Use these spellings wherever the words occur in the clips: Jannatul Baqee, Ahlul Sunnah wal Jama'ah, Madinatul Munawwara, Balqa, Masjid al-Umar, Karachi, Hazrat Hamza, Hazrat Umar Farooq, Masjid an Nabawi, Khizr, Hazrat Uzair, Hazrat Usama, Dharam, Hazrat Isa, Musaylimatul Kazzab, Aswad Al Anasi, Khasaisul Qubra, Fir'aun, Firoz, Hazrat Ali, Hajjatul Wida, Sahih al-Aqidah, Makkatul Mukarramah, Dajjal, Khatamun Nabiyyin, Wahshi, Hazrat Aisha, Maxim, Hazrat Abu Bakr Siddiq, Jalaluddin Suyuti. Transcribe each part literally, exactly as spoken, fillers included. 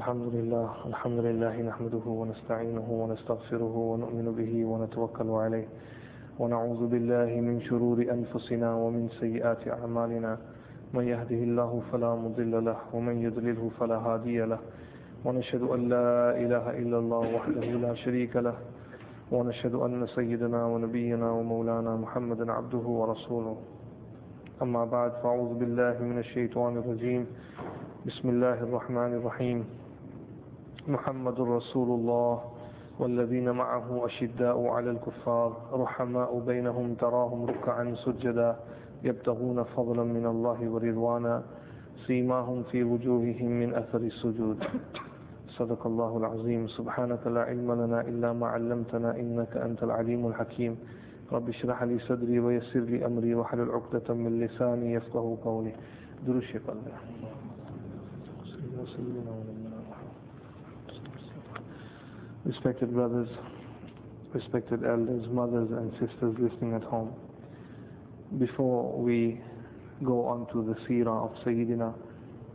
الحمد لله الحمد لله نحمده ونستعينه ونستغفره ونؤمن به ونتوكل عليه ونعوذ بالله من شرور أنفسنا ومن سيئات أعمالنا من يهده الله فلا مضل له ومن يضلله فلا هادي له ونشهد أن لا إله إلا الله وحده لا شريك له ونشهد أن سيدنا ونبينا ومولانا محمدا عبده ورسوله أما بعد فأعوذ بالله من الشيطان الرجيم بسم الله الرحمن الرحيم محمد رسول الله والذين معه أشداء على الكفار رحماء بينهم تراهم ركعا سجدا يبتغون فضلا من الله ورضوانا سيماهم في وجوههم من أثر السجود صدق الله العظيم سبحانك لا علم لنا إلا ما علمتنا إنك أنت العليم الحكيم رب اشرح لي صدري ويسر لي أمري واحلل عقدة من لساني يفقهوا قولي درشي قلبي Respected brothers, respected elders, mothers and sisters listening at home, before we go on to the seerah of Sayyidina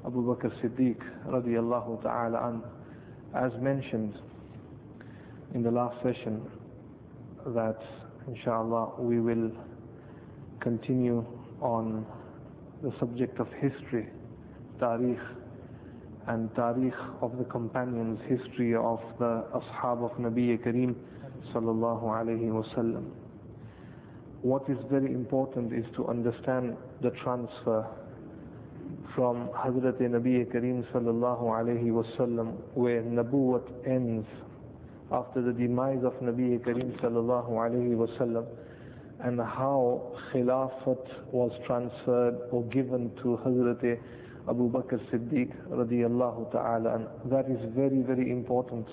Abu Bakr Siddiq radiyallahu ta'ala an, as mentioned in the last session, that inshallah we will continue on the subject of history, tariq, and tariq of the companions, history of the ashab of Nabi Kareem sallallahu alayhi wa sallam. What is very important is to understand the transfer from Hazrat Nabi Kareem sallallahu alayhi wa sallam, where Nabuwat ends after the demise of Nabi Kareem sallallahu alayhi wa sallam, and how Khilafat was transferred or given to Hazrat Abu Bakr Siddiq radiyallahu ta'ala, and that is very very important.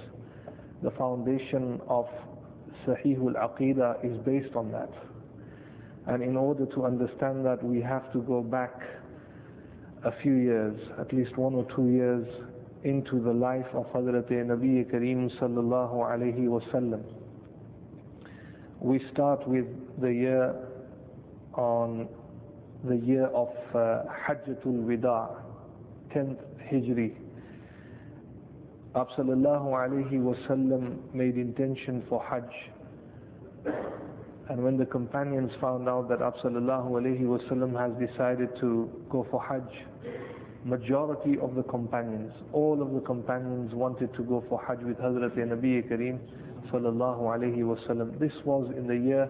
The foundation of Sahih al-Aqidah is based on that, and in order to understand that we have to go back a few years, at least one or two years into the life of Hazrat Nabi Kareem sallallahu alayhi wa sallam. We start with the year on the year of uh, Hajjatul Wida, tenth Hijri. Sallallahu alayhi wa sallam made intention for Hajj, and when the companions found out that Sallallahu alayhi wa sallam has decided to go for Hajj, majority of the companions, all of the companions wanted to go for Hajj with Hazrat Nabi Kareem Sallallahu alayhi wa sallam. This was in the year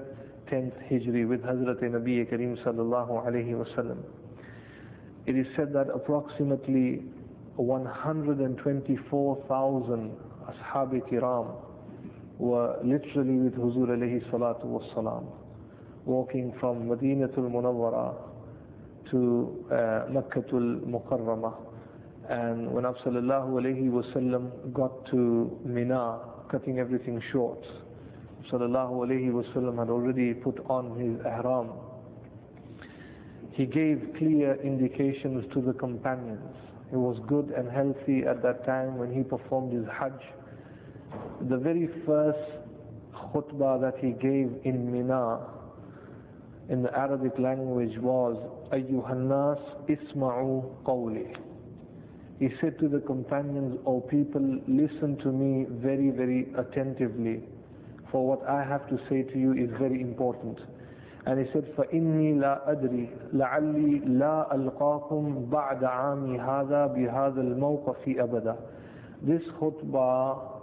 tenth Hijri with Hazrat Nabi Kareem Sallallahu alayhi wa sallam. It is said that approximately one hundred twenty-four thousand Ashab Kiram were literally with Huzur alayhi salatu was salam, walking from Madinatul Munawwara to uh, Makkatul Mukarramah. And when Sallallahu alayhi wa sallam got to Mina, cutting everything short, Sallallahu alayhi wa sallam had already put on his ihram. He gave clear indications to the companions. He was good and healthy at that time when he performed his Hajj. The very first khutbah that he gave in Mina in the Arabic language was Ayyuhan nas isma'u qawli. He said to the companions, "O people, listen to me very very attentively, for what I have to say to you is very important." And he said, فَإِنِّي لَا أَدْرِي لَعَلِّي لَا أَلْقَاكُمْ بَعْدَ عَامِ هَذَا بِهَذَا الْمَوْقَفِ أَبَدًا. This khutbah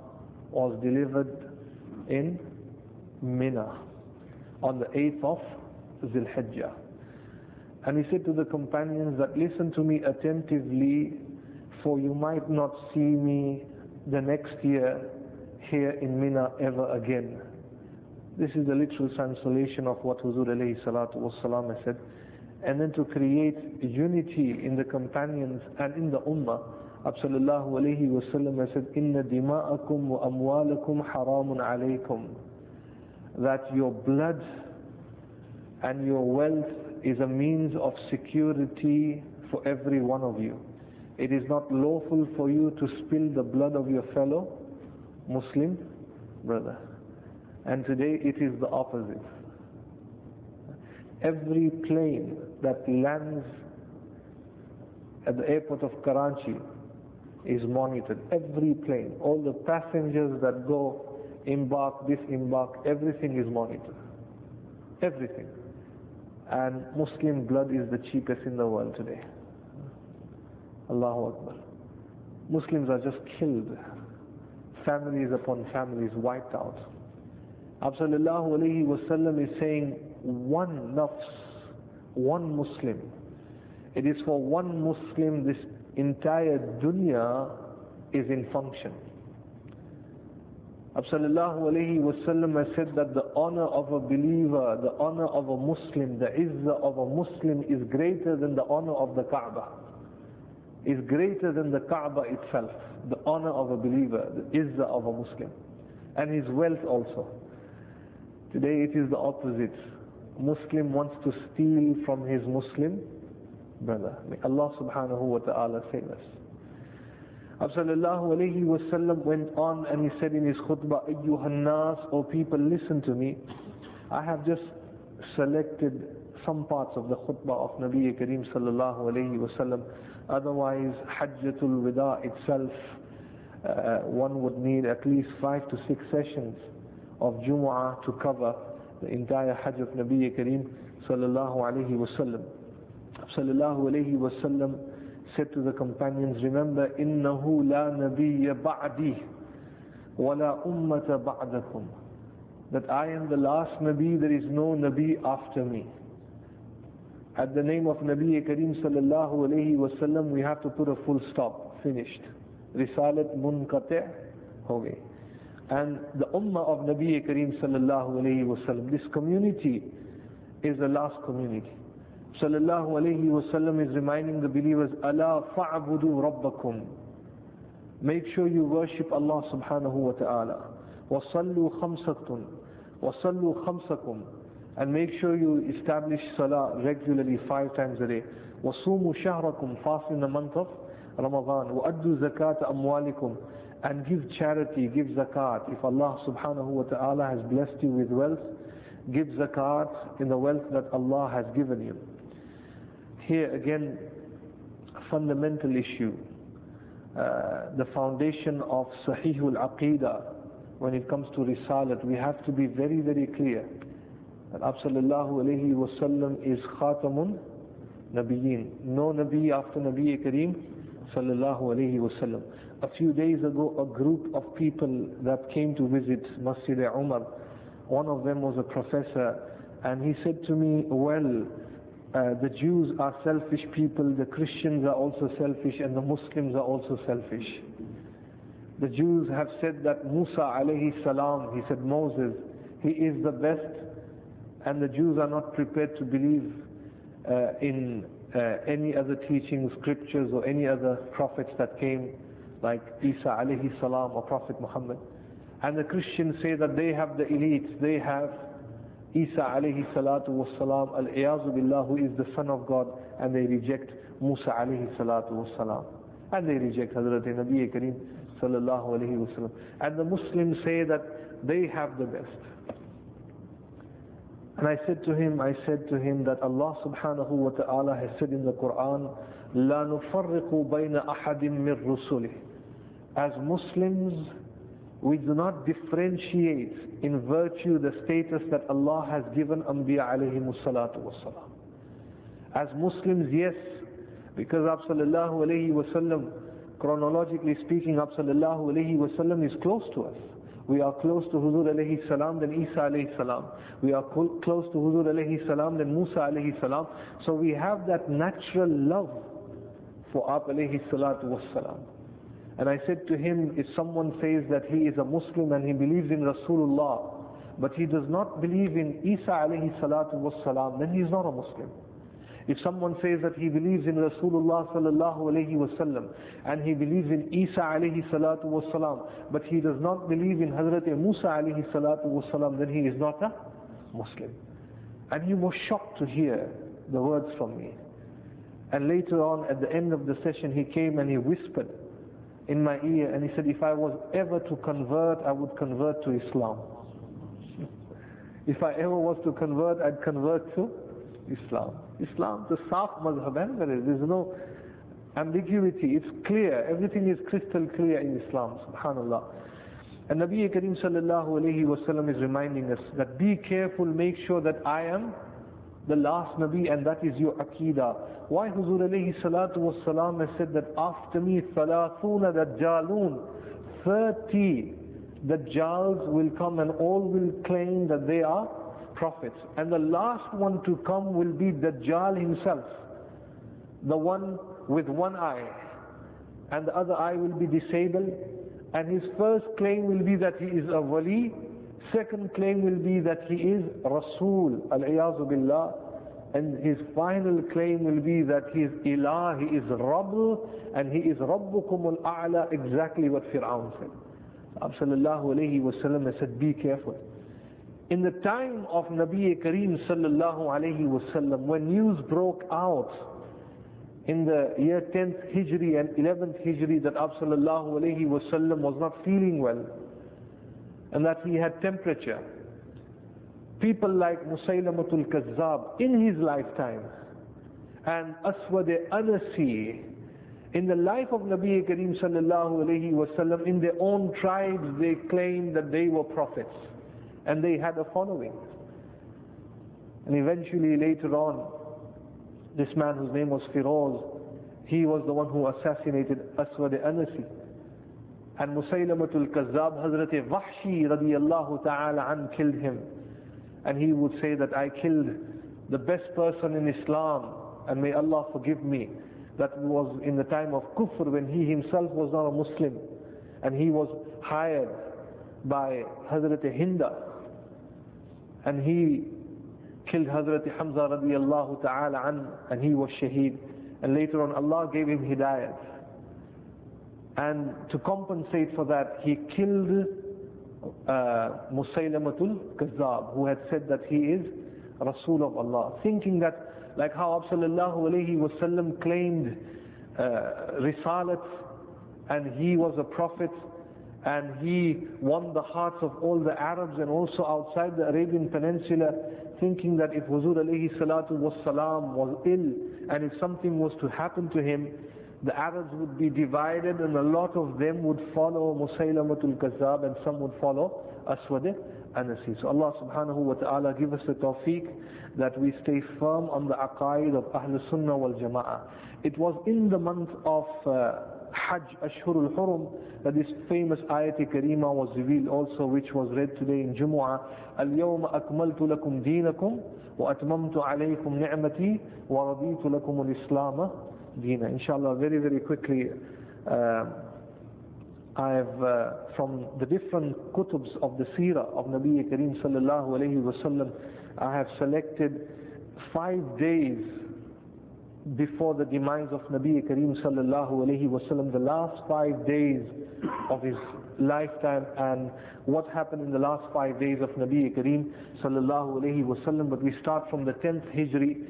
was delivered in Mina on the eighth of Zul-Hijjah. And he said to the companions that, listen to me attentively, for you might not see me the next year here in Mina ever again. This is the literal translation of what Huzur alayhi salatu was salam said. And then to create unity in the companions and in the ummah, Sallallahu alayhi wa sallam said, Inna dima'akum wa amwalakum haramun alaykum. That your blood and your wealth is a means of security for every one of you. It is not lawful for you to spill the blood of your fellow Muslim brother. And today it is the opposite. Every plane that lands at the airport of Karachi is monitored, every plane, all the passengers that go, embark, disembark, everything is monitored, everything. And Muslim blood is the cheapest in the world today. Allahu Akbar. Muslims are just killed, families upon families wiped out. Sallallahu Alaihi Wasallam is saying, one nafs, one Muslim, it is for one Muslim this entire dunya is in function. Sallallahu Alaihi Wasallam has said that the honor of a believer, the honor of a Muslim, the izzah of a Muslim is greater than the honor of the Kaaba, is greater than the Kaaba itself. The honor of a believer, the izzah of a Muslim, and his wealth also. Today it is the opposite. Muslim wants to steal from his Muslim brother. May Allah subhanahu wa ta'ala save us. Sallallahu Alaihi Wasallam went on and he said in his khutbah, ayyuhan nas, O people, listen to me. I have just selected some parts of the khutbah of Nabi Kareem Sallallahu Alaihi Wasallam. Otherwise, Hajjatul Wida itself, uh, one would need at least five to six sessions of Jumu'ah to cover the entire Hajj of Nabi Kareem Sallallahu Alaihi Wasallam. Sallallahu Alaihi Wasallam said to the companions, remember, innahu la nabiyya ba'di wa la ummata ba'dakum, that I am the last Nabi, there is no Nabi after me. At the name of Nabi Kareem Sallallahu Alaihi Wasallam, we have to put a full stop, finished. Risalat munqati' ho gayi. And the ummah of Nabi Kareem Sallallahu Alaihi Wasallam, this community is the last community. Sallallahu Alaihi Wasallam is reminding the believers, Allah fa'budu rabbakum, make sure you worship Allah subhanahu wa ta'ala, wasallu khamsatun, wasallu khamsakum, and make sure you establish salah regularly five times a day, wasumu shahrakum, fast in the month of Ramadan, wa'addu zakata amwalikum, and give charity, give zakat. If Allah subhanahu wa ta'ala has blessed you with wealth, give zakat in the wealth that Allah has given you. Here again, a fundamental issue, uh, the foundation of Sahihul Aqeedah when it comes to Risalat. We have to be very, very clear that Sallallahu Alaihi Wasallam is Khatamun Nabiyyin. No Nabi after Nabi Kareem Sallallahu Alaihi Wasallam. A few days ago, a group of people that came to visit Masjid al-Umar, one of them was a professor, and he said to me, well, Uh, the Jews are selfish people, the Christians are also selfish, and the Muslims are also selfish. The Jews have said that Musa alayhi salam, he said Moses, he is the best, and the Jews are not prepared to believe uh, in uh, any other teachings, scriptures, or any other prophets that came like Isa alayhi salam or Prophet Muhammad. And the Christians say that they have the elites, they have Isa alayhi salatu was salam, al-iyazu billah, who is the son of God, and they reject Musa alayhi salatu was salam, and they reject Hazrat Nabi Kareem Sallallahu Alaihi Wasallam. And the Muslims say that they have the best. And I said to him, I said to him that Allah subhanahu wa ta'ala has said in the Quran, la nufarriqu bayna ahadim min rusulih. As Muslims, we do not differentiate in virtue the status that Allah has given Anbiya alayhimus salatu was salam. As Muslims, yes, because Sallallahu Alaihi Wasallam, chronologically speaking, Sallallahu Alaihi Wasallam is close to us. We are close to Huzur alayhi salam than Isa alayhi salam. We are close to Huzur alayhi salam than Musa alayhi salam. So we have that natural love for Aap alayhi salatu was salam. And I said to him, if someone says that he is a Muslim and he believes in Rasulullah, but he does not believe in Isa alayhi salatu was salam, then he is not a Muslim. If someone says that he believes in Rasulullah sallallahu alayhi wasallam and he believes in Isa alayhi salatu was salam, but he does not believe in Hazrat Musa alayhi salatu was salam, then he is not a Muslim. And he was shocked to hear the words from me. And later on, at the end of the session, he came and he whispered in my ear, and he said, if I was ever to convert, I would convert to Islam. If I ever was to convert, I'd convert to Islam. Islam, the saaf mazhab, there's no ambiguity, it's clear, everything is crystal clear in Islam, subhanAllah. And Nabi Karim sallallahu alayhi wa sallam is reminding us that be careful, make sure that I am the last Nabi and that is your Aqidah. Why Huzur alayhi salatu wa salam has said that after me, thalathuna dajjaloon, thirty Dajjals will come and all will claim that they are prophets. And the last one to come will be Dajjal himself, the one with one eye, and the other eye will be disabled, and his first claim will be that he is a wali, second claim will be that he is Rasul, al-Iyazu billah, and his final claim will be that he is Ilah, he is Rabb, and he is Rabbukum al-A'la, exactly what Fir'aun said. Sallallahu alayhi wa sallam has said, be careful. In the time of Nabi Kareem sallallahu alayhi wa sallam, when news broke out in the year tenth Hijri and eleventh Hijri that Abu sallallahu alayhi wa sallam was not feeling well and that he had temperature, people like Musaylimatul Kazzab in his lifetime and Aswad Al Anasi in the life of Nabi Kareem sallallahu alayhi wa sallam, in their own tribes they claimed that they were prophets and they had a following. And eventually later on, this man whose name was Firoz, he was the one who assassinated Aswad Anasi. And Musaylimatul Kazzab, Hazrat Wahshi radiallahu ta'ala an killed him. And he would say that I killed the best person in Islam and may Allah forgive me. That was in the time of Kufr when he himself was not a Muslim. And he was hired by Hazrat Hinda. And he killed Hazrat Hamza radiallahu ta'ala an, and he was shaheed. And later on Allah gave him hidayat. And to compensate for that, he killed uh, Musaylimatul Kazzab, who had said that he is Rasul of Allah, thinking that like how Sallallahu Alaihi Wasallam claimed uh, Risalat, and he was a prophet, and he won the hearts of all the Arabs and also outside the Arabian Peninsula, thinking that if Huzur alayhi salatu was salam was ill and if something was to happen to him, the Arabs would be divided and a lot of them would follow Musaylimatul Kazzab and some would follow Aswad Anasi. So Allah subhanahu wa ta'ala give us the tawfiq that we stay firm on the aqaid of Ahlul Sunnah wal Jama'ah. It was in the month of uh, Hajj Ashhurul Hurum that this famous ayat Kareema was revealed also, which was read today in Jumu'ah. Al-yawma akmaltu lakum deenakum wa atmamtu alaykum ni'mati wa raditu lakum al-islama deena. Inshallah, very very quickly, uh, I have uh, from the different kutubs of the seerah of Nabi Kareem sallallahu alayhi wa sallam, I have selected five days before the demise of Nabi Kareem sallallahu alayhi wa sallam, the last five days of his lifetime and what happened in the last five days of Nabi Kareem sallallahu alayhi wa sallam. But we start from the tenth Hijri,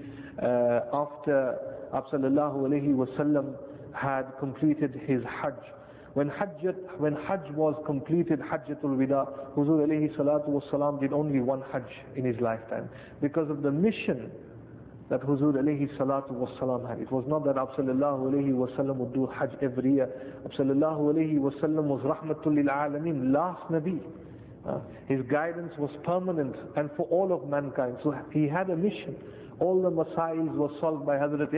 uh, after sallallahu alayhi wa sallam had completed his Hajj. When Hajj, when Hajj was completed, Hajjatul Wida, Huzur alayhi salatu wa salam did only one Hajj in his lifetime because of the mission that Huzur alayhi salatu was salam had. It was not that Sallallahu alayhi wa sallam would do Hajj every year. Sallallahu alayhi wa sallam was rahmatul lil alameen, last Nabi. Uh, his guidance was permanent and for all of mankind. So he had a mission. All the masails were solved by Hazrat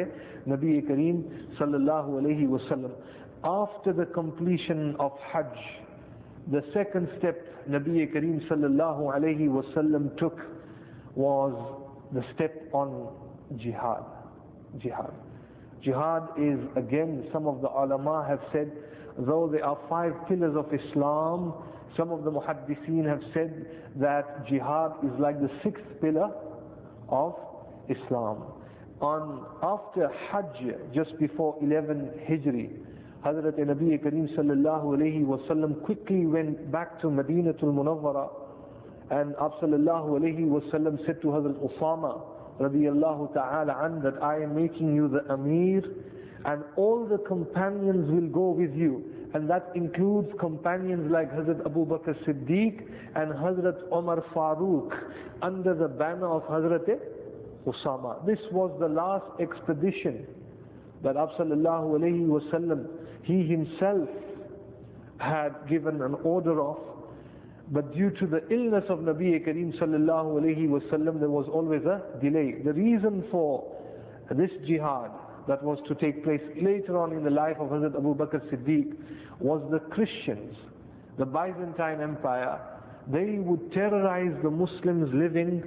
Nabi Kareem Sallallahu alayhi wa sallam. After the completion of Hajj, the second step Nabi Kareem Sallallahu alayhi wa sallam took was the step on jihad. Jihad. Jihad is, again, some of the ulama have said, though there are five pillars of Islam, some of the muhaddiseen have said that jihad is like the sixth pillar of Islam. On after Hajj, just before eleven Hijri, Hazrat Nabi Kareem sallallahu alayhi wa sallam quickly went back to Madinatul Munawwara, and Sallallahu alayhi wa sallam said to Hazrat Usama radiallahu ta'ala an that I am making you the Amir and all the companions will go with you, and that includes companions like Hazrat Abu Bakr Siddiq and Hazrat Umar Farooq under the banner of Hazrat Usama. This was the last expedition that Sallallahu Alaihi Wasallam, he himself had given an order of, but due to the illness of Nabi Kareem Sallallahu Alaihi Wasallam, there was always a delay. The reason for this jihad that was to take place later on in the life of Hazrat Abu Bakr Siddiq was the Christians, the Byzantine Empire, they would terrorize the Muslims living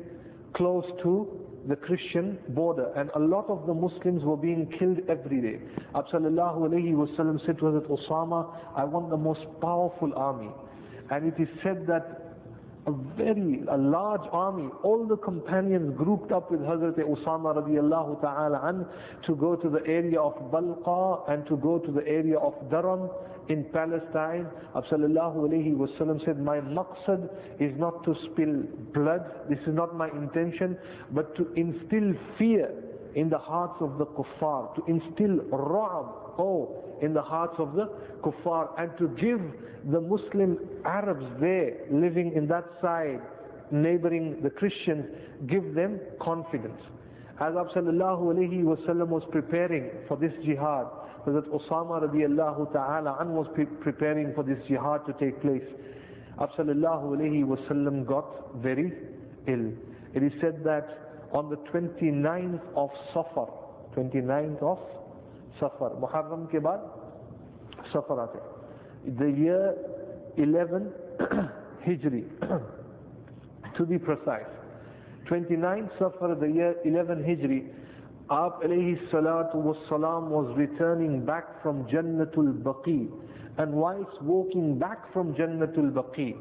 close to the Christian border, and a lot of the Muslims were being killed every day. Sallallahu Alaihi Wasallam said to Hazrat Usama, I want the most powerful army. And it is said that a very a large army, all the companions grouped up with Hazrat Usama radiallahu ta'ala an to go to the area of Balqa and to go to the area of Dharam in Palestine. Sallallahu Alaihi Wasallam said, my maqsad is not to spill blood, this is not my intention, but to instill fear in the hearts of the kuffar, to instill ra'ab, oh, in the hearts of the kuffar, and to give the Muslim Arabs there, living in that side, neighboring the Christians, give them confidence. As Sallallahu Alaihi Wasallam was preparing for this jihad, Hazrat Usama radiallahu ta'ala an was pre preparing for this jihad to take place, Sallallahu Alaihi Wasallam got very ill. It is said that on the twenty-ninth of Safar, twenty-ninth of Safar, Muharram ke baad, Safar aate, the year eleven Hijri, to be precise, twenty-ninth Safar, the year eleven Hijri, Aap alayhi salatu wassalam was returning back from Jannatul Baqee, and whilst walking back from Jannatul Baqee,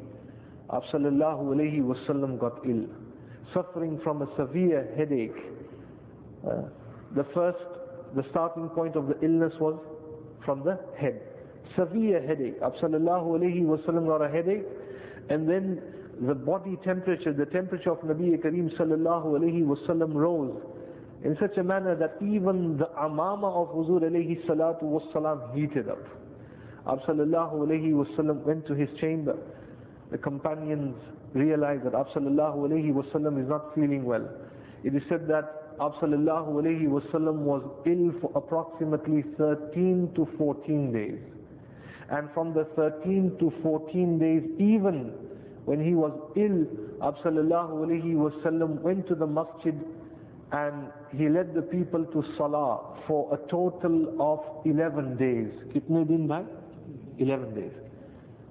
Aap sallallahu alayhi wasallam got ill, suffering from a severe headache. Uh, the first, the starting point of the illness was from the head. Severe headache. Aap sallallahu alayhi wasallam got a headache, and then the body temperature, the temperature of Nabi Kareem Sallallahu Alaihi Wasallam rose in such a manner that even the amama of Huzur Alayhi Salatu Wasallam heated up. Sallallahu Alaihi Wasallam went to his chamber. The companions realized that Sallallahu Alaihi Wasallam is not feeling well. It is said that Sallallahu Alaihi Wasallam was ill for approximately thirteen to fourteen days. And from the thirteen to fourteen days, even when he was ill, Sallallahu Alaihi Wasallam went to the masjid and he led the people to salah for a total of eleven days. Kitne din bhai? eleven days.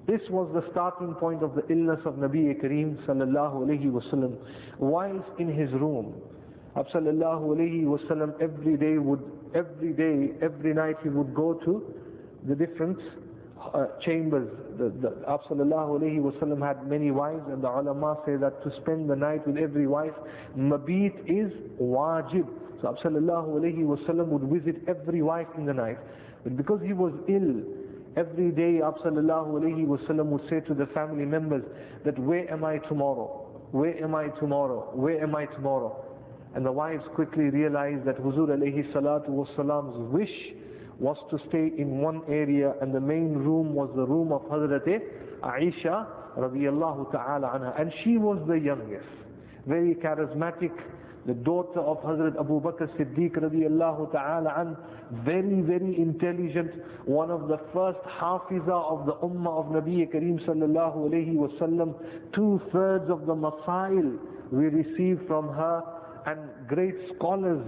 This was the starting point of the illness of Nabi Kareem Sallallahu Alaihi Wasallam. Whilst in his room, Sallallahu Alaihi Wasallam every day would, every day, every night he would go to the different Uh, chambers. The, the Sallallahu Alaihi Wasallam had many wives, and the ulama say that to spend the night with every wife, mabit is wajib. So Sallallahu Alaihi Wasallam would visit every wife in the night. But because he was ill, every day Sallallahu Alaihi Wasallam would say to the family members that, where am I tomorrow? Where am I tomorrow? Where am I tomorrow? And the wives quickly realized that Huzur Alayhi Salatu Wasalam's wish was to stay in one area, and the main room was the room of Hazrat Aisha radiallahu ta'ala anha, and she was the youngest, very charismatic, the daughter of Hazrat Abu Bakr Siddiq radiallahu ta'ala an, very very intelligent, one of the first hafiza of the ummah of Nabi Kareem Sallallahu Alaihi Wasallam. Two-thirds of the masail we received from her, and great scholars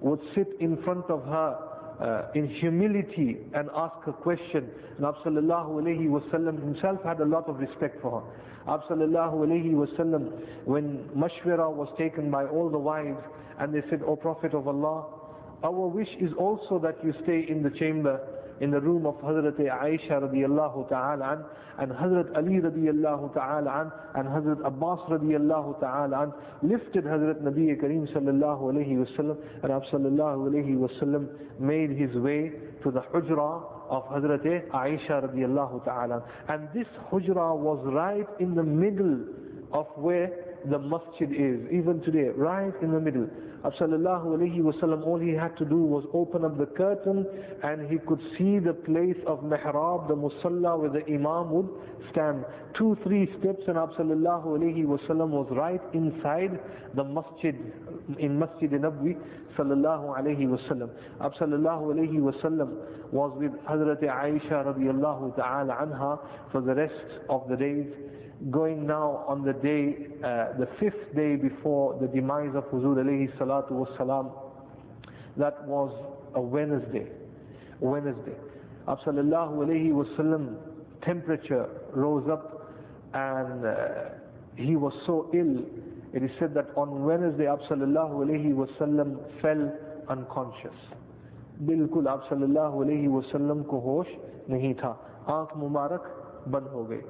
would sit in front of her Uh, in humility and ask a question. And Sallallahu Alaihi Wasallam himself had a lot of respect for her. Sallallahu Alaihi Wasallam, when mashwara was taken by all the wives, and they said, O Prophet of Allah, our wish is also that you stay in the chamber, in the room of Hazrat Aisha radiallahu ta'ala an, and Hazrat Ali radiallahu ta'ala an, and Hazrat Abbas radiallahu ta'ala an, lifted Hazrat Nabi Kareem Sallallahu Alaihi Wasallam, and Sallallahu Alaihi Wasallam made his way to the hujra of Hazrat Aisha radiallahu ta'ala. And this hujra was right in the middle of where the masjid is, even today, right in the middle. of sallallahu alayhi wasallam, all he had to do was open up the curtain and he could see the place of mihrab, the musalla where the imam would stand. Two, three steps and of sallallahu alayhi wasallam was right inside the masjid, in Masjid an Nabawi sallallahu alayhi wasallam. Of sallallahu alayhi wasallam was with Hazrat Aisha radiallahu ta'ala anha for the rest of the days. Going now on the day, uh, the fifth day before the demise of Huzur alayhi salatu wassalam, that was a Wednesday. Wednesday. Of sallallahu alayhi wasallam, temperature rose up and uh, he was so ill. It is said that on Wednesday, Ab sallallahu alayhi wasallam fell unconscious. Bilkul Ab sallallahu alayhi wasallam ko hosh nahi tha. Aankh mubarak band ho gaye.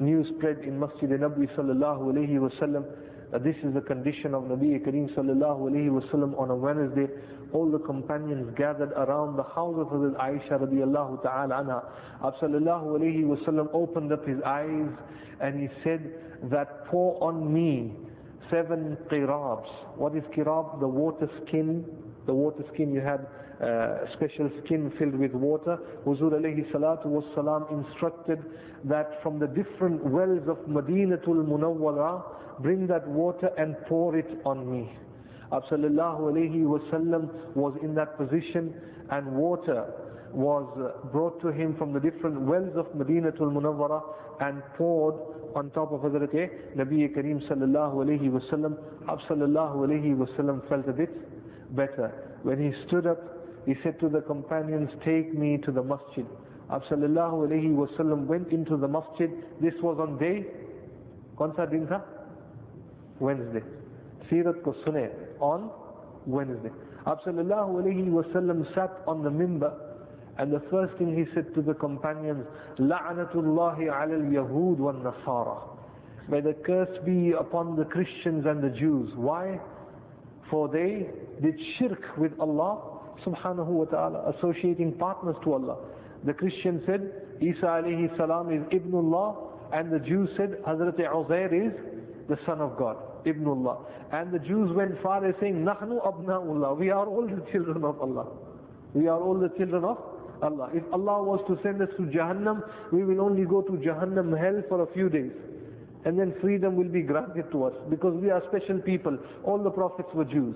News spread in Masjid an-Nabawi sallallahu alayhi wasallam that this is the condition of Nabi Kareem sallallahu alayhi wasallam on a Wednesday. All the companions gathered around the house of Hazrat Aisha radiallahu ta'ala anha. Ab sallallahu alayhi wasallam opened up his eyes and he said that pour on me seven qirabs. What is qirab? The water skin. The water skin you had. Uh, special skin filled with water. Huzur alayhi salatu was salam instructed that from the different wells of Madinatul Munawwara, bring that water and pour it on me. Ab sallallahu alayhi wasallam was in that position and water was brought to him from the different wells of Madinatul Munawwara and poured on top of Hazrat Nabi Kareem sallallahu alayhi wasallam. Ab sallallahu alayhi wasallam felt a bit better. When he stood up, he said to the companions, take me to the masjid. Ab sallallahu alayhi wasallam went into the masjid. This was on day, kaun sa din tha? Wednesday. Seerat ko sune, on Wednesday. Ab sallallahu alayhi wasallam sat on the minbar, and the first thing he said to the companions, La'anatullahi ala al-Yahud wa al-Nasara. May the curse be upon the Christians and the Jews. Why? For they did shirk with Allah subhanahu wa ta'ala, associating partners to Allah. The Christian said Isa alayhi salam is Ibnullah, and the Jews said Hazrat Uzair is the son of God, Ibnullah. And the Jews went far as saying Nahnu abna'ullah, we are all the children of Allah. We are all the children of Allah. If Allah was to send us to Jahannam, we will only go to Jahannam, hell, for a few days. And then freedom will be granted to us because we are special people. All the prophets were Jews.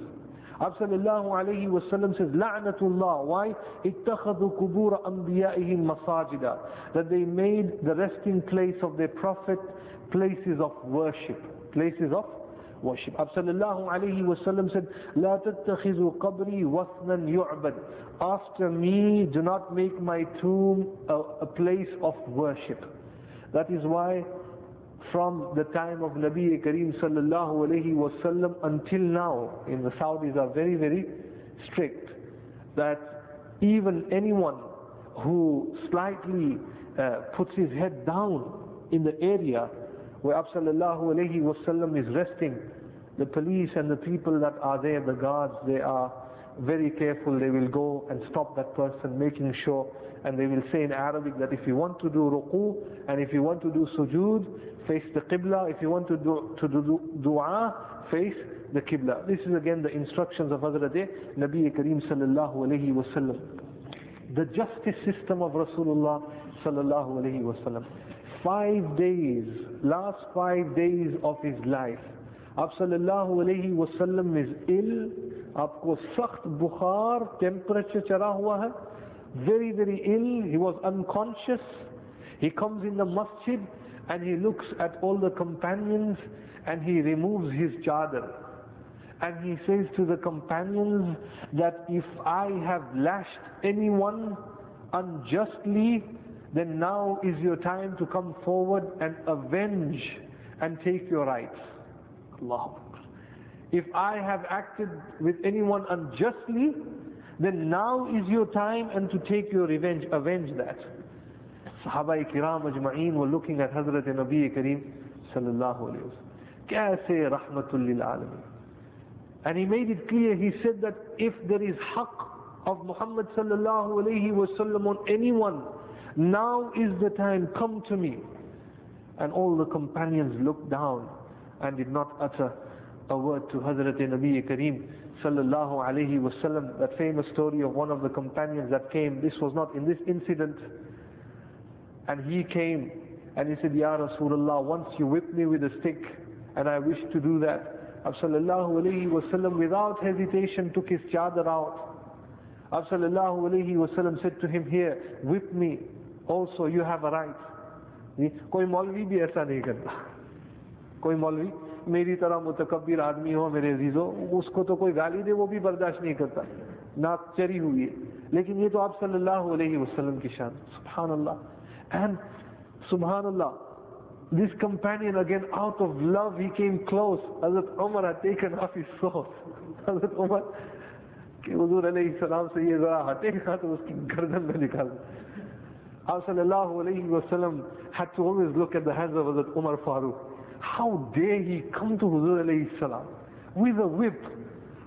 Ab sallallahu alayhi wasallam says, La'natullah, why? Ittakhadu kubura anbiya'ihim masajida. That they made the resting place of their prophet places of worship. Places of worship. Ab sallallahu alayhi wasallam said, La tattakhizu qabri wasnan yu'bad. After me, do not make my tomb a, a place of worship. That is why from the time of Nabi Kareem sallallahu alayhi wasallam until now, in the Saudis are very, very strict that even anyone who slightly uh, puts his head down in the area where Ab sallallahu alayhi wasallam is resting, the police and the people that are there, the guards, they are very careful. They will go and stop that person, making sure, and they will say in Arabic that if you want to do ruku and if you want to do sujood, face the qibla. If you want to do to do dua, face the qibla. This is again the instructions of Hazrat Nabi Kareem sallallahu alayhi wasallam. The justice system of Rasulullah sallallahu alayhi wasallam. Five days, last five days of his life, Ab sallallahu alayhi wasallam is ill. Aapko sakht bukhar, temperature chara hua hai, very very ill. He was unconscious. He comes in the masjid and he looks at all the companions and he removes his chadar and he says to the companions that if I have lashed anyone unjustly, then now is your time to come forward and avenge and take your rights. Allahu Akbar. If I have acted with anyone unjustly, then now is your time and to take your revenge, avenge that. Sahaba-i Kiram ajma'een were looking at Hazrat Nabi Kareem sallallahu alayhi wa sallam. Kaise rahmatul lil alamin. And he made it clear, he said that if there is haqq of Muhammad sallallahu alayhi wa sallam on anyone, now is the time, come to me. And all the companions looked down and did not utter a word to Hazrat Nabi Kareem sallallahu alayhi wasallam, that famous story of one of the companions that came. This was not in this incident. And he came and he said, Ya Rasulullah, once you whipped me with a stick and I wish to do that. Ab sallallahu alayhi wasallam without hesitation took his chadar out. Ab sallallahu alayhi wasallam said to him, here, whip me also, you have a right. कोई मौलवी भी ऐसा नहीं करता, कोई मौलवी मेरी तरह मुतकब्बिर आदमी हो मेरे अजीजों, उसको तो कोई गाली दे वो भी बर्दाश्त नहीं करता, नाक चरी हुई है, लेकिन ये तो आप सल्लल्लाहु अलैहि वसल्लम की शान। सुभान अल्लाह, एंड सुभान अल्लाह, this companion again out of love he came close. Hazrat Umar had taken off his sword. Hazrat Umar के हुजूर अलैहि सलाम से ये जरा हटेगा तो उसकी गर्दन में निकाल। Our sallallahu alayhi wasallam had to always look at the hands of Hazrat Umar Farooq. How dare he come to Huzur alayhi salam with a whip,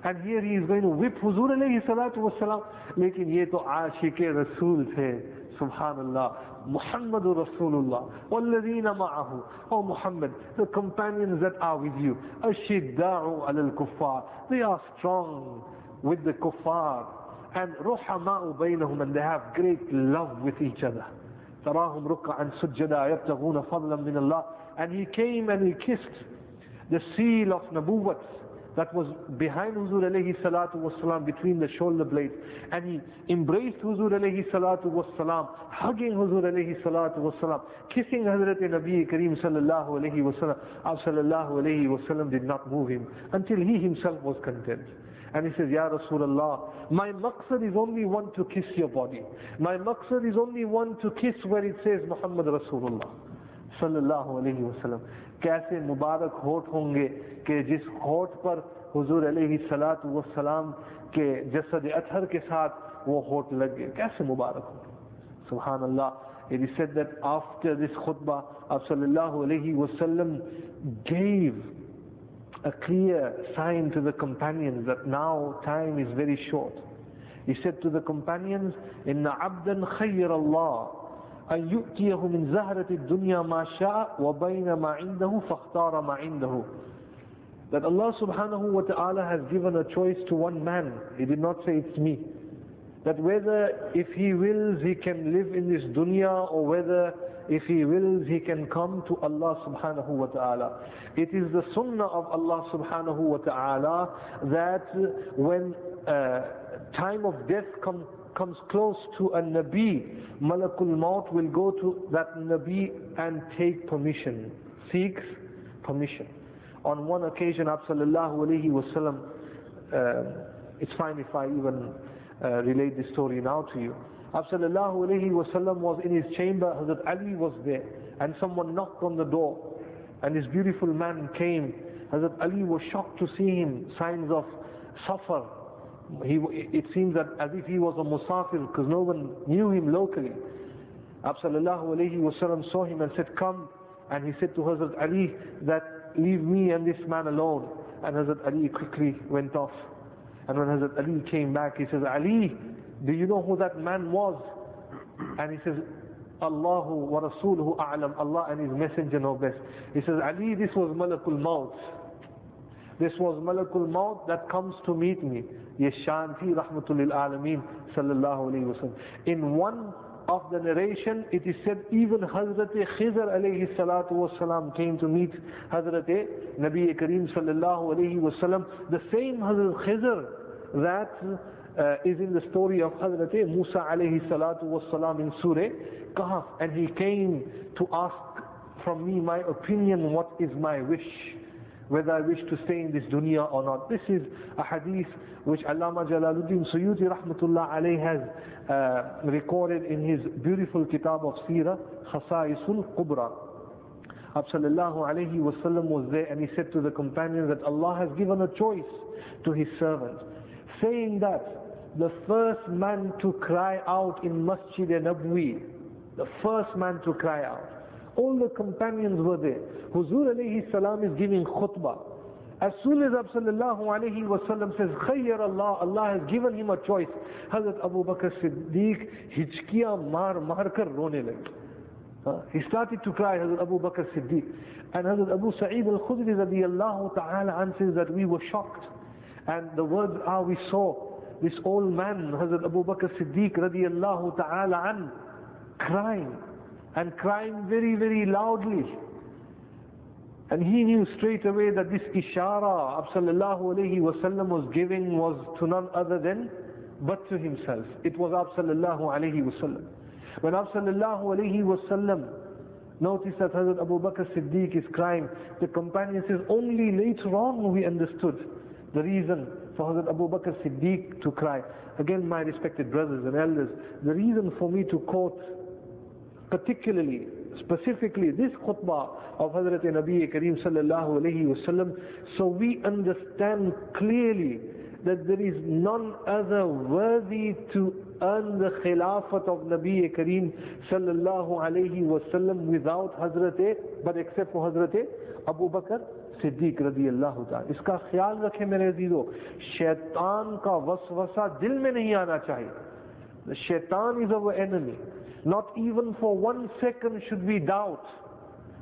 and here he is going to whip Huzur alayhi salatu wasalam. Lekin ye to aashiqe Rasool the, subhanallah, Muhammadur Rasulullah walladheena ma'ahu. Oh Muhammad, the companions that are with you, ashidda'u alal kuffar, they are strong with the kuffar, and رُحَمَاءُ بَيْنَهُمْ, and they have great love with each other. تَرَاهُمْ رُكَّعًا سُجَّدًا يَبْتَغُونَ فَضْلًا مِنَ اللَّهِ. And he came and he kissed the seal of Nabuwwat that was behind Huzur alayhi salatu wasalam, between the shoulder blades, and he embraced Huzur alayhi salatu wasalam, hugging Huzur alayhi salatu wasalam, kissing Hazrat Nabi Kareem sallallahu alayhi wasallam. Our sallallahu alayhi wasallam did not move him until he himself was content. And he says, Ya Rasulullah, my maqsad is only one to kiss your body. My maqsad is only one to kiss where it says Muhammad Rasulullah sallallahu alayhi wasallam. Kaise mubarak hot honge ke jis hot par Huzur alayhi salatu wasalam ke jasad athar ke saath wo hot lage, kaise mubarak ho. Subhanallah, it is said that after this khutbah, sallallahu alayhi wasallam gave a clear sign to the companions that now time is very short. He said to the companions, Inna abdan khayr Allah an yu'tiyahu min zahrati dunya ma sha'a wa bayna ma indahu fakhtara ma indahu. That Allah subhanahu wa ta'ala has given a choice to one man. He did not say it's me. That whether if he wills he can live in this dunya, or whether if he wills he can come to Allah subhanahu wa ta'ala. It is the sunnah of Allah subhanahu wa ta'ala that when uh, time of death com comes close to a Nabi, Malakul Maut will go to that Nabi and take permission, seeks permission. On one occasion, sallallahu alayhi wasallam, uh, it's fine if I even uh, relate this story now to you. Sallallahu alayhi wasallam was in his chamber, Hazrat Ali was there, and someone knocked on the door, and this beautiful man came. Hazrat Ali was shocked to see him, signs of safar. He, it seems that as if he was a musafir, because no one knew him locally. Sallallahu alayhi wasallam saw him and said, come. And he said to Hazrat Ali that leave me and this man alone. And Hazrat Ali quickly went off. And when Hazrat Ali came back, he says, Ali, do you know who that man was? And he says, Allahu wa Rasuluhu a'lam, Allah and His Messenger know best. He says, Ali, this was Malakul Maut. This was Malakul Maut that comes to meet me. Yeshanti rahmatul lil alameen sallallahu alayhi wasallam. In one of the narration, it is said even Hazrat Khizr alayhi salatu wasalam came to meet Hazrat Nabi Kareem sallallahu alayhi wasallam. The same Hazrat Khizr that Uh, is in the story of Hazrat Musa alayhi salatu wassalam in Surah Kahf, and he came to ask from me my opinion, what is my wish, whether I wish to stay in this dunya or not. This is a hadith which Allama Jalaluddin Suyuti rahmatullah alayhi has uh, recorded in his beautiful kitab of Seerah, Khasaisul Qubra. Ab sallallahu alayhi wasallam was there, and he said to the companions that Allah has given a choice to His servant, saying that the first man to cry out in Masjid an Nabawi, the first man to cry out. All the companions were there. Huzur alayhi salam is giving khutbah. As soon as Ab sallallahu alayhi wasallam says, Khayr Allah, Allah has given him a choice, Hazrat Abu Bakr Siddiq hijkiya maar maar kar rone lage. He started to cry, Hazrat Abu Bakr Siddiq. And Hazrat Abu Sa'id al-Khudri radiyallahu ta'ala anhu says that we were shocked. And the words are, we saw this old man, Hazrat Abu Bakr Siddiq radiallahu ta'ala an, crying, and crying very, very loudly. And he knew straight away that this ishara of sallallahu alayhi wasallam was giving was to none other than but to himself. It was Ab sallallahu alayhi wasallam. When Ab sallallahu alayhi wasallam noticed that Hazrat Abu Bakr Siddiq is crying, the companion says, only later on we understood the reason for Hazrat Abu Bakr Siddiq to cry. Again, my respected brothers and elders, the reason for me to quote particularly, specifically this khutbah of Hazrat Nabi Kareem sallallahu alayhi wasallam, so we understand clearly that there is none other worthy to earn the khilafat of Nabi Kareem sallallahu alayhi wasallam without Hazrat, but except for Hazrat Abu Bakr Siddiq radiyallahu ta'ala. Iska khayal rakhe mere azizo, shaitan ka waswasa dil mein nahi aana chahiye. The shaitan is our enemy. Not even for one second should we doubt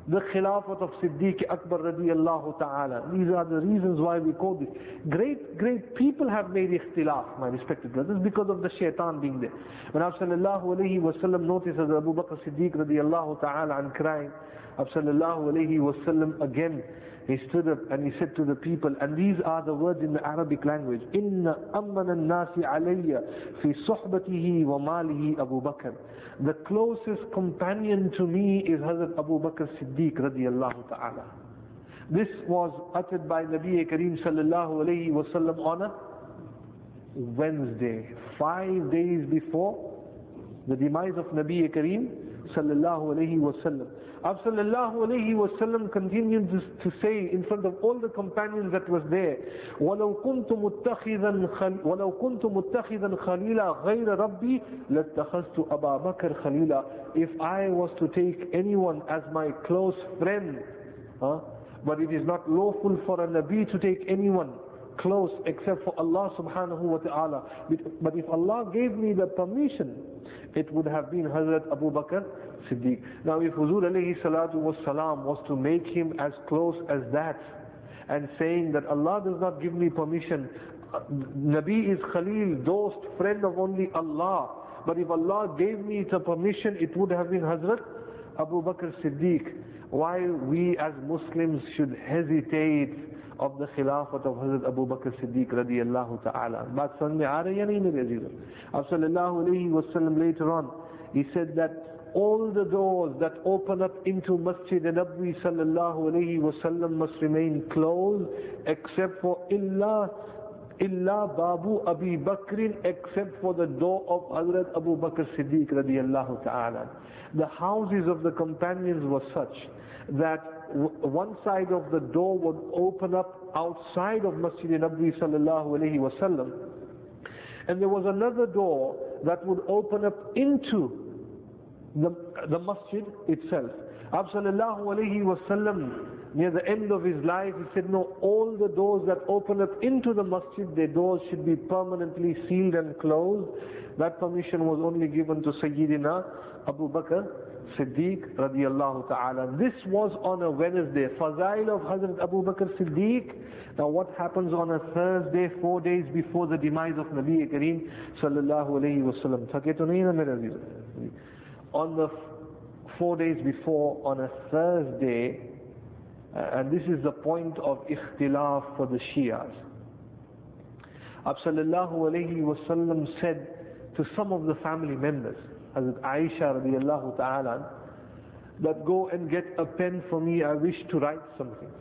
the khilafat of Siddiq Akbar radiyallahu ta'ala. These are the reasons why we quote this. Great, great people have made ikhtilaf, my respected brothers, because of the shaitan being there. When Ab sallallahu alayhi wa sallam noticed that Abu Bakr Siddiq radiyallahu ta'ala and crying, Ab sallallahu alayhi wa sallam again, he stood up and he said to the people, and these are the words in the Arabic language, Inna amana nasi alayya fi suhbatihi wa malihi Abu Bakr. The closest companion to me is Hazrat Abu Bakr Siddiq radiyallahu ta'ala. This was uttered by Nabi Kareem sallallahu alayhi wa sallam on a Wednesday, five days before the demise of Nabi Kareem sallallahu alayhi wa sallam. Ab sallallahu alayhi wa sallam continued to say in front of all the companions that was there, وَلَوْ كُنْتُ مُتَّخِذًا خَلِيلًا غَيْرَ رَبِّي لَاتَّخَذْتُ أَبَا بَكَرْ خَلِيلًا. If I was to take anyone as my close friend, huh? But it is not lawful for a Nabi to take anyone close except for Allah subhanahu wa ta'ala. But if Allah gave me the permission, it would have been Hazrat Abu Bakr Siddiq. Now if Huzur alayhi salatu was salam was to make him as close as that, and saying that Allah does not give me permission, Nabi is Khalil, dost, friend of only Allah, but if Allah gave me the permission, it would have been Hazrat Abu Bakr Siddiq. Why we as Muslims should hesitate of the khilafat of Hazrat Abu Bakr Siddiq radiyallahu ta'ala. Baat samajh mein aa rahi hai ya nahi mere azeez? Ab sallallahu alayhi wa sallam later on, he said that all the doors that open up into Masjid an Nabawi sallallahu alayhi wa sallam must remain closed except for illa, illa babu Abi Bakrin, except for the door of Hazrat Abu Bakr Siddiq radiyallahu ta'ala. The houses of the companions were such that one side of the door would open up outside of Masjid an Nabawi sallallahu alayhi wa sallam, and there was another door that would open up into The, the masjid itself. Ab sallallahu alayhi wa sallam, near the end of his life, he said, no, all the doors that open up into the masjid, their doors should be permanently sealed and closed. That permission was only given to Sayyidina Abu Bakr Siddiq radiyallahu ta'ala. This was on a Wednesday. Fazail of Hazrat Abu Bakr Siddiq. Now what happens on a Thursday, four days before the demise of Nabi Kareem sallallahu alayhi wa sallam? Thake to nahi na mere aziz? On the four days before, on a Thursday, and this is the point of ikhtilaf for the Shias, Ab sallallahu alayhi wa sallam said to some of the family members, Hazrat Aisha radiallahu ta'ala, that go and get a pen for me, I wish to write something.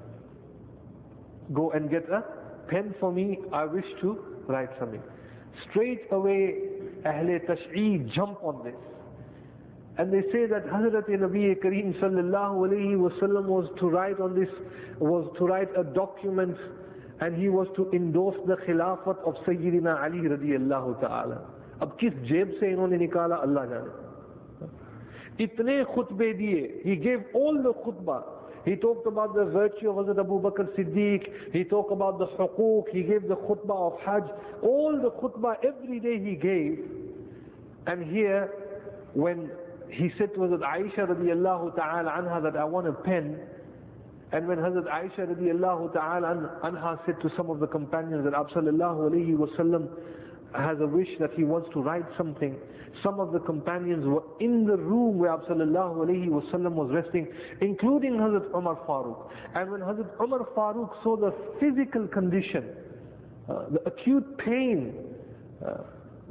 Go and get a pen for me, I wish to write something. Straight away, Ahle Tash'ee jump on this. And they say that Hazrat Nabi Kareem sallallahu alayhi wa sallam was to write on this, was to write a document, and he was to endorse the khilafat of Sayyidina Ali radiyallahu ta'ala. Ab kis jeb se inhone nikala, Allah jaane. Itne khutbe diye, he gave all the khutbah. He talked about the virtue of Hazrat Abu Bakr Siddiq, he talked about the huquq, he gave the khutbah of Hajj. All the khutbah, every day he gave. And here, when he said to Hazrat Aisha radiallahu ta'ala anha that I want a pen, And when Hazrat Aisha radiallahu ta'ala anha said to some of the companions that Abu sallallahu alayhi wa sallam has a wish that he wants to write something, some of the companions were in the room where Abu sallallahu alayhi wa sallam was resting, including Hazrat Umar Farooq. And when Hazrat Umar Farooq saw the physical condition, uh, the acute pain uh,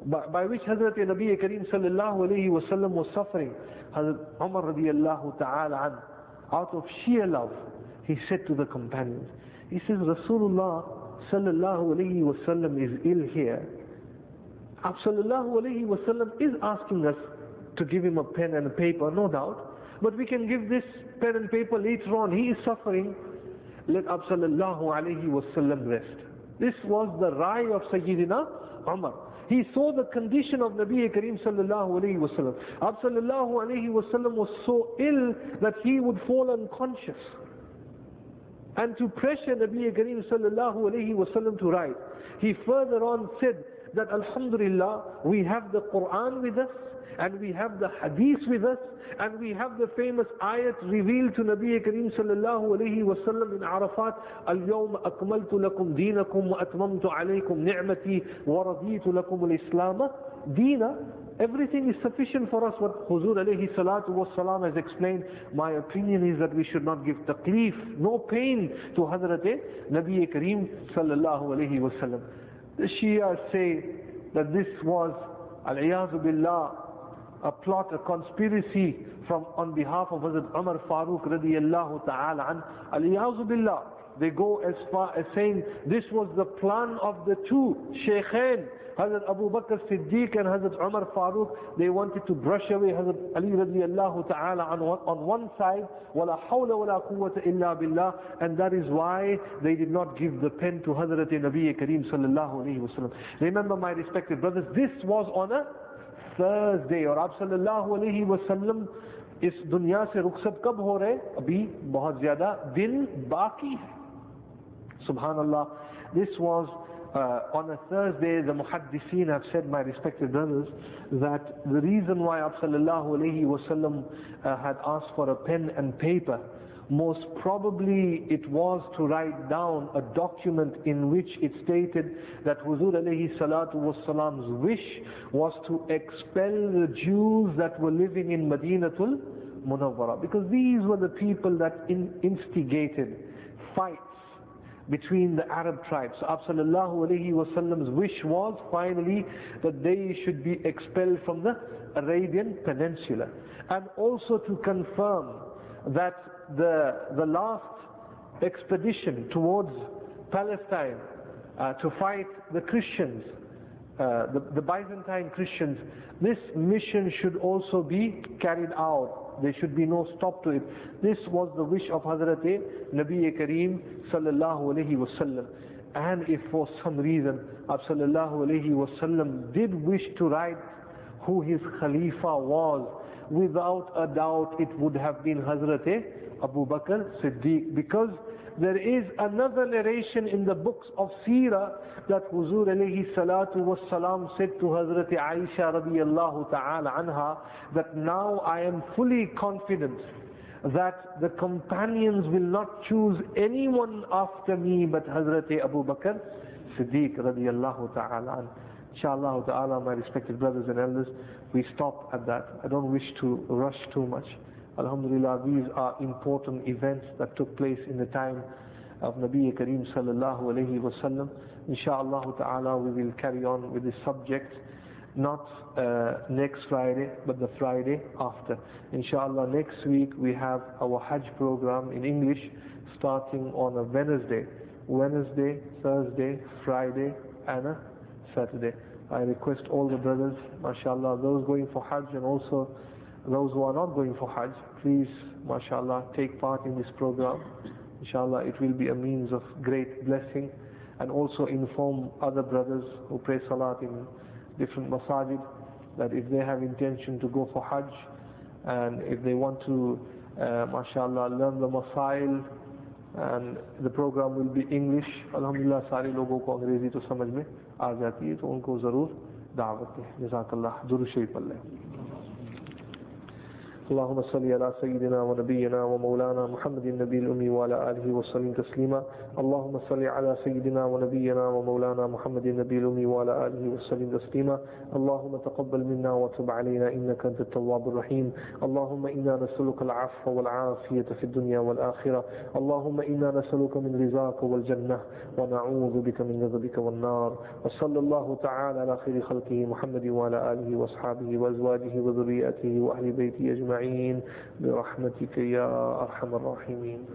by, by which Hazrat Nabi Kareem sallallahu alayhi wa sallam was suffering, Hazrat Umar radiallahu ta'ala anha, out of sheer love, he said to the companions, he says, Rasulullah sallallahu alayhi wa sallam is ill here. Abu sallallahu alayhi wa sallam is asking us to give him a pen and a paper, no doubt. But we can give this pen and paper later on. He is suffering. Let Abu sallallahu alayhi wa sallam rest. This was the Rai of Sayyidina Umar. He saw the condition of Nabi Kareem sallallahu alayhi wa sallam. Abu sallallahu alayhi wa sallam was so ill that he would fall unconscious. And to pressure Nabi Kareem sallallahu alayhi wa sallam to write, he further on said that alhamdulillah, we have the Quran with us, and we have the Hadith with us, and we have the famous ayat revealed to Nabi Kareem sallallahu alayhi wa sallam in Arafat, al-yawma akmaltu lakum deenakum wa atmamtu alaykum ni'mati wa raditu lakum al-islama deena. Everything is sufficient for us. What Huzur alayhi salatu wa salam has explained, my opinion is that we should not give taqleef, no pain to Hazrat Nabi Kareem sallallahu alayhi wa sallam. The Shia say that this was, al-iyazu billah, a plot, a conspiracy from on behalf of Hazrat Umar Farooq radiallahu ta'ala an. Al-iyazu billah, they go as far as saying this was the plan of the two Shaykhain, Hazrat Abu Bakr Siddiq and Hazrat Umar Farooq. They wanted to brush away Hazrat Ali radiallahu ta'ala on, on one side, wala hawla wala quwwata illa billah, and that is why they did not give the pen to Hazrat Nabi Kareem sallallahu alayhi wa sallam. Remember, my respected brothers, this was on a Thursday, or Abu sallallahu alayhi wa sallam is dunya se rukhsat kab ho rahe? Abhi bahut zyada din baki. Subhanallah, this was Uh, on a Thursday. The muhaddiseen have said, my respected brothers, that the reason why Abu sallallahu alayhi wa sallam uh, had asked for a pen and paper, most probably it was to write down a document in which it stated that Huzur alayhi salatu wa salam's wish was to expel the Jews that were living in Madinatul Munawwara, because these were the people that in instigated fights between the Arab tribes. So Abu sallallahu alayhi wa sallam's wish was finally that they should be expelled from the Arabian Peninsula. And also to confirm that the, the last expedition towards Palestine uh, to fight the Christians, uh, the, the Byzantine Christians, this mission should also be carried out. There should be no stop to it. This was the wish of Hazrat Nabi Kareem sallallahu alayhi wa sallam. And if for some reason Abu sallallahu alayhi wa sallam did wish to write who his Khalifa was, without a doubt it would have been Hazrat Abu Bakr Siddiq, because there is another narration in the books of Seerah that Huzur alayhi salatu was salam said to Hazrat Aisha radiallahu ta'ala anha that now I am fully confident that the companions will not choose anyone after me but Hazrat Abu Bakr Siddiq radiallahu ta'ala anha. Inshallah ta'ala, my respected brothers and elders, we stop at that. I don't wish to rush too much. Alhamdulillah, these are important events that took place in the time of Nabi Kareem sallallahu alayhi wa sallam. Inshallah ta'ala, we will carry on with this subject, not uh, next Friday, but the Friday after. Inshallah, next week we have our Hajj program in English, starting on a Wednesday. Wednesday, Thursday, Friday, and a Saturday. I request all the brothers, mashallah, those going for Hajj and also those who are not going for Hajj, please, mashallah, take part in this program. Inshallah, it will be a means of great blessing. And also inform other brothers who pray salat in different masajid that if they have intention to go for Hajj and if they want to, uh, mashallah, learn the masail, and the program will be English. Alhamdulillah, sare logo ko angrezi to samajh mein aa jati hai, to unko zarur daawat hai. Jazakallah, Durud Sharif. اللهم صل على سيدنا ونبينا ومولانا محمد النبي الأمي وعلى آله وسلم تسليما اللهم صل على سيدنا ونبينا ومولانا محمد النبي الأمي وعلى آله وسلم تسليما اللهم تقبل منا وتب علينا إنك أنت التواب الرحيم اللهم إنا نسألك العفو والعافية في الدنيا والآخرة اللهم إنا نسألك من رزاك والجنة ونعوذ بك من غضبك والنار وصلى الله تعالى على خير خلقه محمد وعلى آله وأصحابه وأزواجه وذريته وأهل بيته أجمعين برحمتك يا أرحم الراحمين.